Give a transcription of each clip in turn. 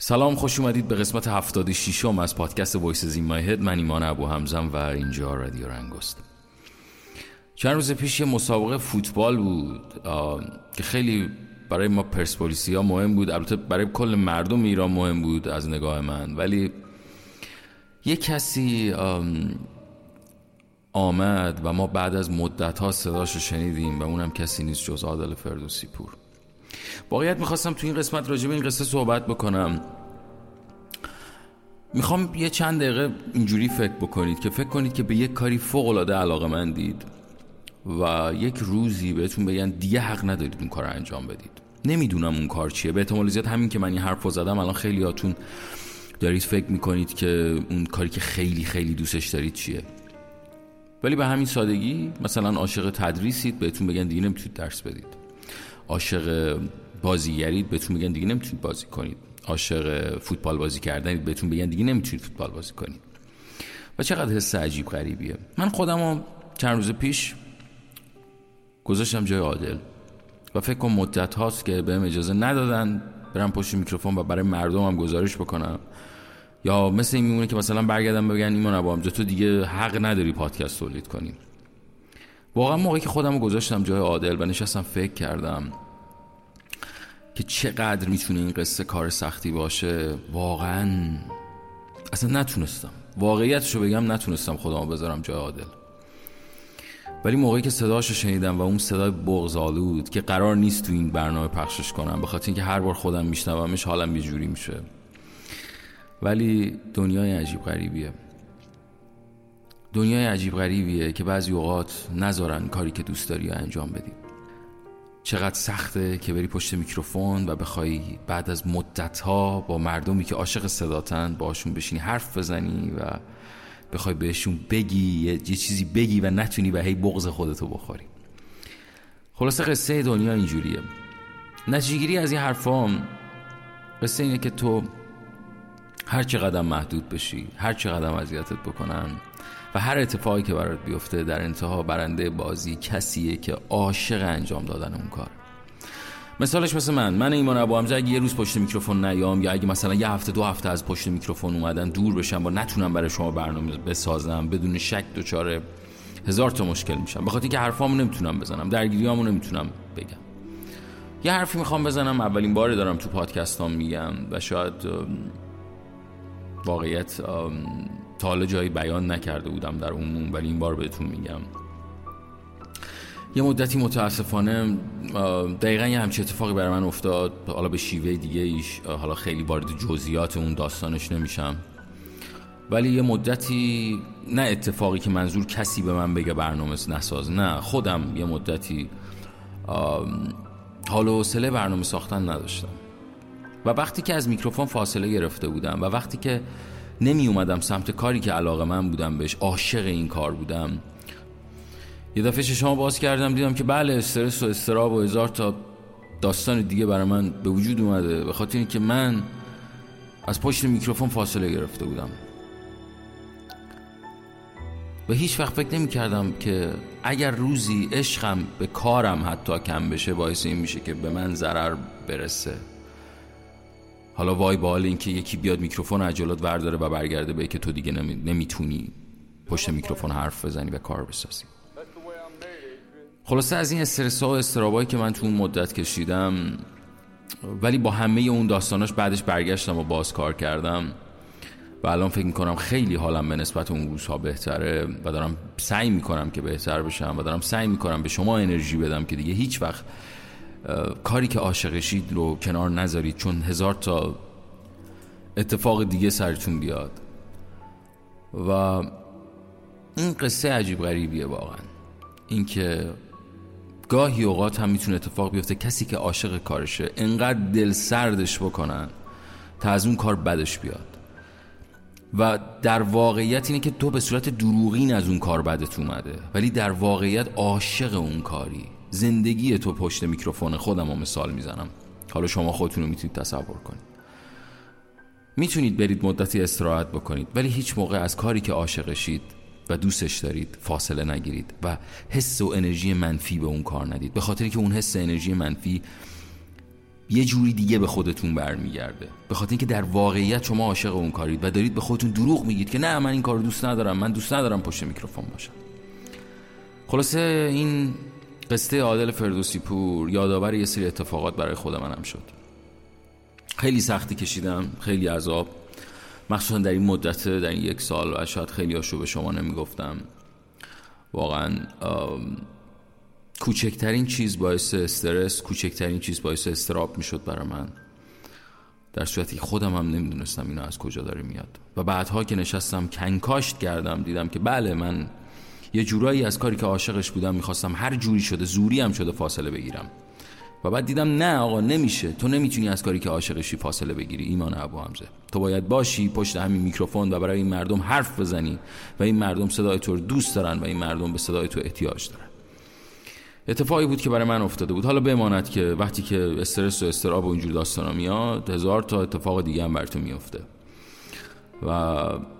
سلام، خوش اومدید به قسمت 76ام از پادکست وایسز این مای هد. من ایمان ابوحمزه و اینجا رادیو رنگوست. چند روز پیش یه مسابقه فوتبال بود که خیلی برای ما پرسپولیسی‌ها مهم بود، البته برای کل مردم ایران مهم بود از نگاه من. ولی یه کسی آمد و ما بعد از مدت‌ها صداشو شنیدیم و اونم کسی نیست جز عادل فردوسی‌پور. واقعیت میخواستم تو این قسمت راجع به این قصه صحبت بکنم. میخوام یه چند دقیقه اینجوری فکر کنید که به یه کاری فوق‌العاده علاقه‌مندید و یک روزی بهتون بگن دیگه حق ندارید اون کار رو انجام بدید. نمیدونم اون کار چیه. به احتمال زیاد همین که من این حرفو زدم الان خیلیاتون دارید فکر میکنید که اون کاری که خیلی خیلی دوستش دارید چیه. ولی به همین سادگی مثلا عاشق تدریسید، بهتون بگن دیگه نمیتونید درس بدید. عاشق بازیگرید، بهتون بگن دیگه نمیتونید بازی کنید. عاشق فوتبال بازی کردنید، بهتون بگن دیگه نمیتونید فوتبال بازی کنید. و چقدر حس عجیب غریبیه. من خودمو چند روز پیش گذاشتم جای عادل و فکر کنم مدت هاست که بهم اجازه ندادن برم پشت میکروفون و برای مردمم گزارش بکنم، یا مثل این میمونه که مثلا برگردم بگن ایمان ابوحمزه تو دیگه حق نداری پادکست تولید کنی. واقعا موقعی که خودمو گذاشتم جای عادل و نشستم فکر کردم که چقدر میتونه این قصه کار سختی باشه، واقعا اصلا نتونستم، واقعیتشو بگم نتونستم خودمو بذارم جای عادل. ولی موقعی که صداشو شنیدم و اون صدای بغض‌آلود که قرار نیست تو این برنامه پخشش کنم، بخاطر اینکه هر بار خودم میشنومش حالم یه جوری میشه، ولی دنیای عجیب غریبیه که بعضی اوقات نذارن کاری که دوست داری انجام بدی. چقدر سخته که بری پشت میکروفون و بخوای بعد از مدت‌ها با مردمی که عاشق صداتن باشون بشینی حرف بزنی و بخوای بهشون بگی یه چیزی بگی و نتونی و هی بغض خودتو بخوری. خلاصه قصه دنیا اینجوریه. نتیجه‌گیری از این حرفام قصه اینه که تو هر چه قدم محدود بشی، هر چه قدم اذیتت بکنن و هر اتفاقی که برات بیفته، در انتها برنده بازی کسیه که عاشق انجام دادن اون کار. مثالش مثل من ایمان ابوحمزه، اگه یه روز پشت میکروفون نیام یا اگه مثلا یه هفته دو هفته از پشت میکروفون اومدن دور بشم و نتونم برای شما برنامه بسازم، بدون شک دوچاره هزار تا مشکل میشم، بخاطر اینکه حرفامو نمیتونم بزنم، درگیریامو نمیتونم بگم. یه حرفی میخوام بزنم، اولین بار دارم تو پادکستام میگم و شاید واقعیت تا حالا جایی بیان نکرده بودم در عموم، ولی این بار بهتون میگم. یه مدتی متاسفانه دقیقاً یه همچین اتفاقی برای من افتاد، حالا به شیوه دیگه ایش، حالا خیلی وارد جزئیات اون داستانش نمیشم، ولی یه مدتی، نه اتفاقی که منظور کسی به من بگه برنامه نساز، نه خودم، یه مدتی حال و حوصله برنامه ساختن نداشتم و وقتی که از میکروفون فاصله گرفته بودم و وقتی که نمی اومدم سمت کاری که علاقه من بودم بهش، عاشق این کار بودم، یه دفعه شما باز کردم دیدم که بله، استرس و استراب و هزار تا داستان دیگه برای من به وجود اومده، به خاطر اینکه من از پشت میکروفون فاصله گرفته بودم و هیچ وقت فکر نمی کردم که اگر روزی عشقم به کارم حتی کم بشه، باعث این میشه که به من ضرر برسه. حالا وای به حال اینکه یکی بیاد میکروفون عجلات ورداره و برگرده به که تو دیگه نمیتونی پشت میکروفون حرف بزنی و کار بسازی. خلاصه از این استرس‌ها و استرابایی که من تو اون مدت کشیدم، ولی با همه اون داستاناش بعدش برگشتم و باز کار کردم و الان فکر میکنم خیلی حالم به نسبت اون روزها بهتره و دارم سعی میکنم که بهتر بشم و دارم سعی میکنم به شما انرژی بدم که دیگه هیچ وقت کاری که عاشقشید رو کنار نذارید، چون هزار تا اتفاق دیگه سرتون بیاد و این قصه عجیب غریبیه واقعا. این که گاهی اوقات هم میتونه اتفاق بیفته کسی که عاشق کارشه انقدر دل سردش بکنن تا از اون کار بدش بیاد و در واقعیت اینه که تو به صورت دروغین از اون کار بدت اومده، ولی در واقعیت عاشق اون کاری. زندگی تو پشت میکروفون، خودم رو مثال میزنم، حالا شما خودتون رو میتونید تصور کنید. میتونید برید مدتی استراحت بکنید، ولی هیچ موقع از کاری که عاشقشید و دوستش دارید فاصله نگیرید و حس و انرژی منفی به اون کار ندید، به خاطر که اون حس انرژی منفی یه جوری دیگه به خودتون برمیگرده، به خاطر اینکه در واقعیت شما عاشق اون کارید و دارید به خودتون دروغ میگید که نه من این کارو دوست ندارم، من دوست ندارم پشت میکروفون باشم. خلاصه این قصه عادل فردوسی پور یادآور یه سری اتفاقات برای خود منم شد. خیلی سختی کشیدم، خیلی عذاب، مخصوصا در این مدت، در این یک سال، و شاید خیلی هاشو به شما نمیگفتم. واقعا کوچکترین چیز باعث استرس، کوچکترین چیز باعث استراب میشد برای من، در صورتی که خودم هم نمیدونستم اینو از کجا داره میاد. و بعدها که نشستم کنکاشت کردم، دیدم که بله، من یه جورایی از کاری که عاشقش بودم میخواستم هر جوری شده، زوری هم شده، فاصله بگیرم. و بعد دیدم نه آقا، نمیشه، تو نمیتونی از کاری که عاشقشی فاصله بگیری ایمان ابوحمزه. تو باید باشی پشت همین میکروفون و برای این مردم حرف بزنی و این مردم صدای تو رو دوست دارن و این مردم به صدای تو احتیاج دارن. اتفاقی بود که برای من افتاده بود. حالا بماند که وقتی که استرس و استراب و اینجور داستانا میاد، هزار تا اتفاق دیگه هم براتون میفته و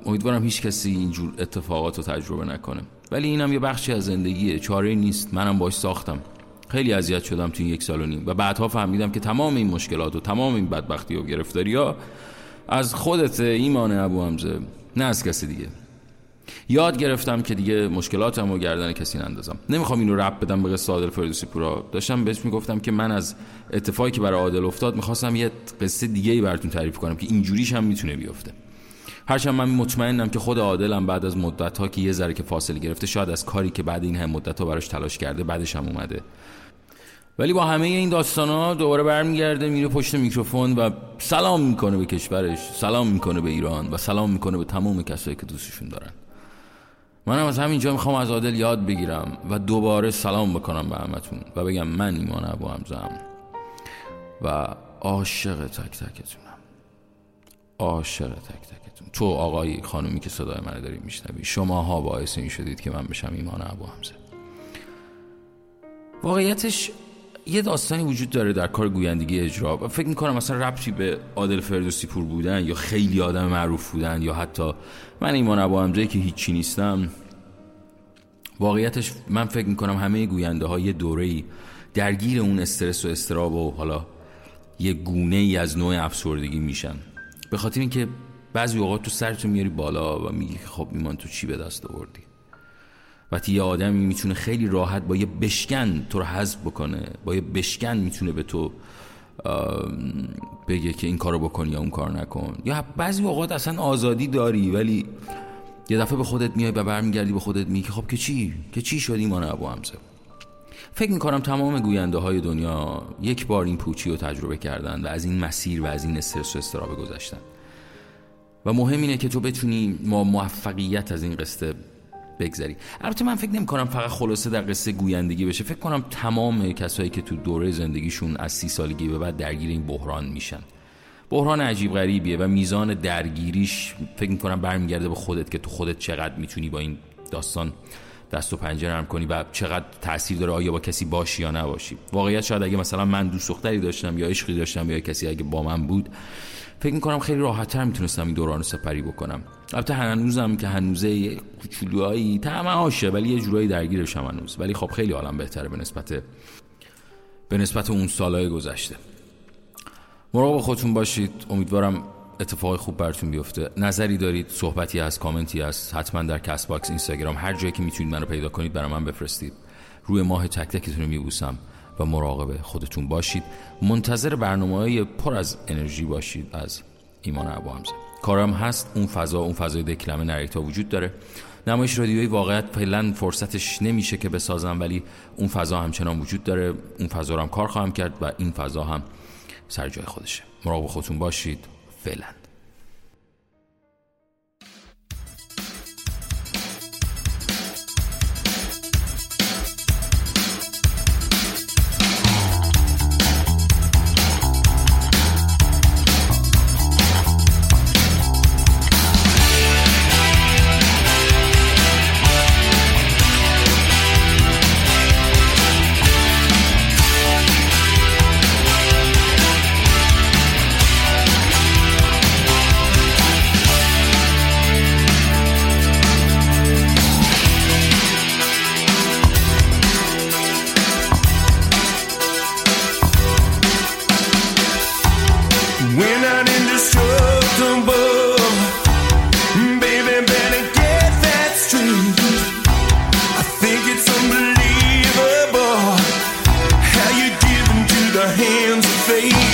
امیدوارم هیچ کسی اینجور اتفاقات رو تجربه نکنه. ولی اینم یه بخشی از زندگیه، چاره‌ای نیست، منم باش ساختم. خیلی اذیت شدم تو این یک سال و نیم و بعدها فهمیدم که تمام این مشکلات و تمام این بدبختی و گرفتاری‌ها از خودت ایمان ابوحمزه، نه از کسی دیگه. یاد گرفتم که دیگه مشکلاتمو گردن کسی نندازم. نمیخوام اینو رب بدم به قصه عادل فردوسی‌پور. داشتم بهش میگفتم که من از اتفاقی که برای عادل افتاد میخواستم یه قصه دیگه‌ای براتون تعریف کنم که اینجوریش هم میتونه بیفته. هرچند من مطمئنم که خود عادلم بعد از مدت‌ها که یه ذره که فاصله گرفته، شاید از کاری که بعد این همه مدت‌ها براش تلاش کرده بعدش هم اومده. ولی با همه این داستانا دوباره برمیگرده، میره پشت میکروفون و سلام میکنه به کشورش، سلام میکنه به ایران و سلام میکنه به تمام کسایی که دوستشون دارن. منم از همینجا میخوام از عادل یاد بگیرم و دوباره سلام بکنم به همتون و بگم من ایمان ابوحمزه‌ام و عاشق تک تکتونم، عاشق تک تکتون. تو آقای خانومی که صدای من داری میشنوی، شماها باعث این شدید که من بشم ایمان ابوحمزه. واقعیتش یه داستانی وجود داره در کار گویندگی اجرا و فکر میکنم مثلا ربطی به عادل فردوسی‌پور بودن یا خیلی آدم معروف بودن یا حتی من ایمان ابوحمزه که هیچی نیستم، واقعیتش من فکر میکنم همه گوینده ها یه دوره‌ای درگیر اون استرس و اضطراب و حالا یه گونه‌ای از نوع افسردگی میشن، به خاطر اینکه بعضی اوقات تو سرتو میاری بالا و میگی که خب ایمان تو چی به دست آوردی. وقتی یه آدمی میتونه خیلی راحت با یه بشکن تو رو حذف بکنه، با یه بشکن میتونه به تو بگه که این کارو بکن یا اون کار نکن، یا بعضی اوقات اصلا آزادی داری ولی یه دفعه به خودت میای و برمیگردی به خودت میگی خب که چی شد ایمان ابوحمزه. فکر میکنم تمام گوینده های دنیا یک بار این پوچی رو تجربه کردن و از این مسیر و از این استرس و استراب گذشتن و مهم اینه که تو بتونی موفقیت از این قصه بگذری. البته من فکر نمی کنم فقط خلاصه در قصه گویندگی بشه، فکر کنم تمام کسایی که تو دوره زندگیشون از 30 سالگی به بعد درگیر این بحران میشن، بحران عجیب غریبیه و میزان درگیریش فکر میکنم برمیگرده به خودت که تو خودت چقدر میتونی با این داستان دست و پنجه نرم کنی و چقدر تأثیر داره آیا با کسی باشی یا نباشی. واقعیت شاید اگه مثلا من دوست دختری داشتم یا عشقی داشتم یا کسی اگه با من بود، فکر میکنم خیلی راحت‌تر میتونستم این دوران رو سپری بکنم. البته هنوزم که هنوزه کوچولوهایی تماشه، ولی یه جورایی درگیرشم هنوز، ولی خب خیلی حالم بهتره به نسبت اون سالهای گذشته. مراقب خودتون باشید، امیدوارم اتفاقی خوب براتون بیفته. نظری دارید، صحبتی هست، کامنتی هست، حتما در کست باکس، اینستاگرام، هر جایی که میتونید منو پیدا کنید برای من بفرستید. روی ماه تک تکتون رو میبوسم و مراقب خودتون باشید. منتظر برنامه‌های پر از انرژی باشید از ایمان ابوحمزه. کارم هست، اون فضای دکلمه نریتا وجود داره. نمایش رادیویی واقعا فعلا فرصتش نمیشه که بسازم، ولی اون فضا همچنان وجود داره. اون فضا رو هم کار خواهم کرد و این فضا هم سر جای خودشه. مراقب خودتون باشید. فعلا Hands of fate.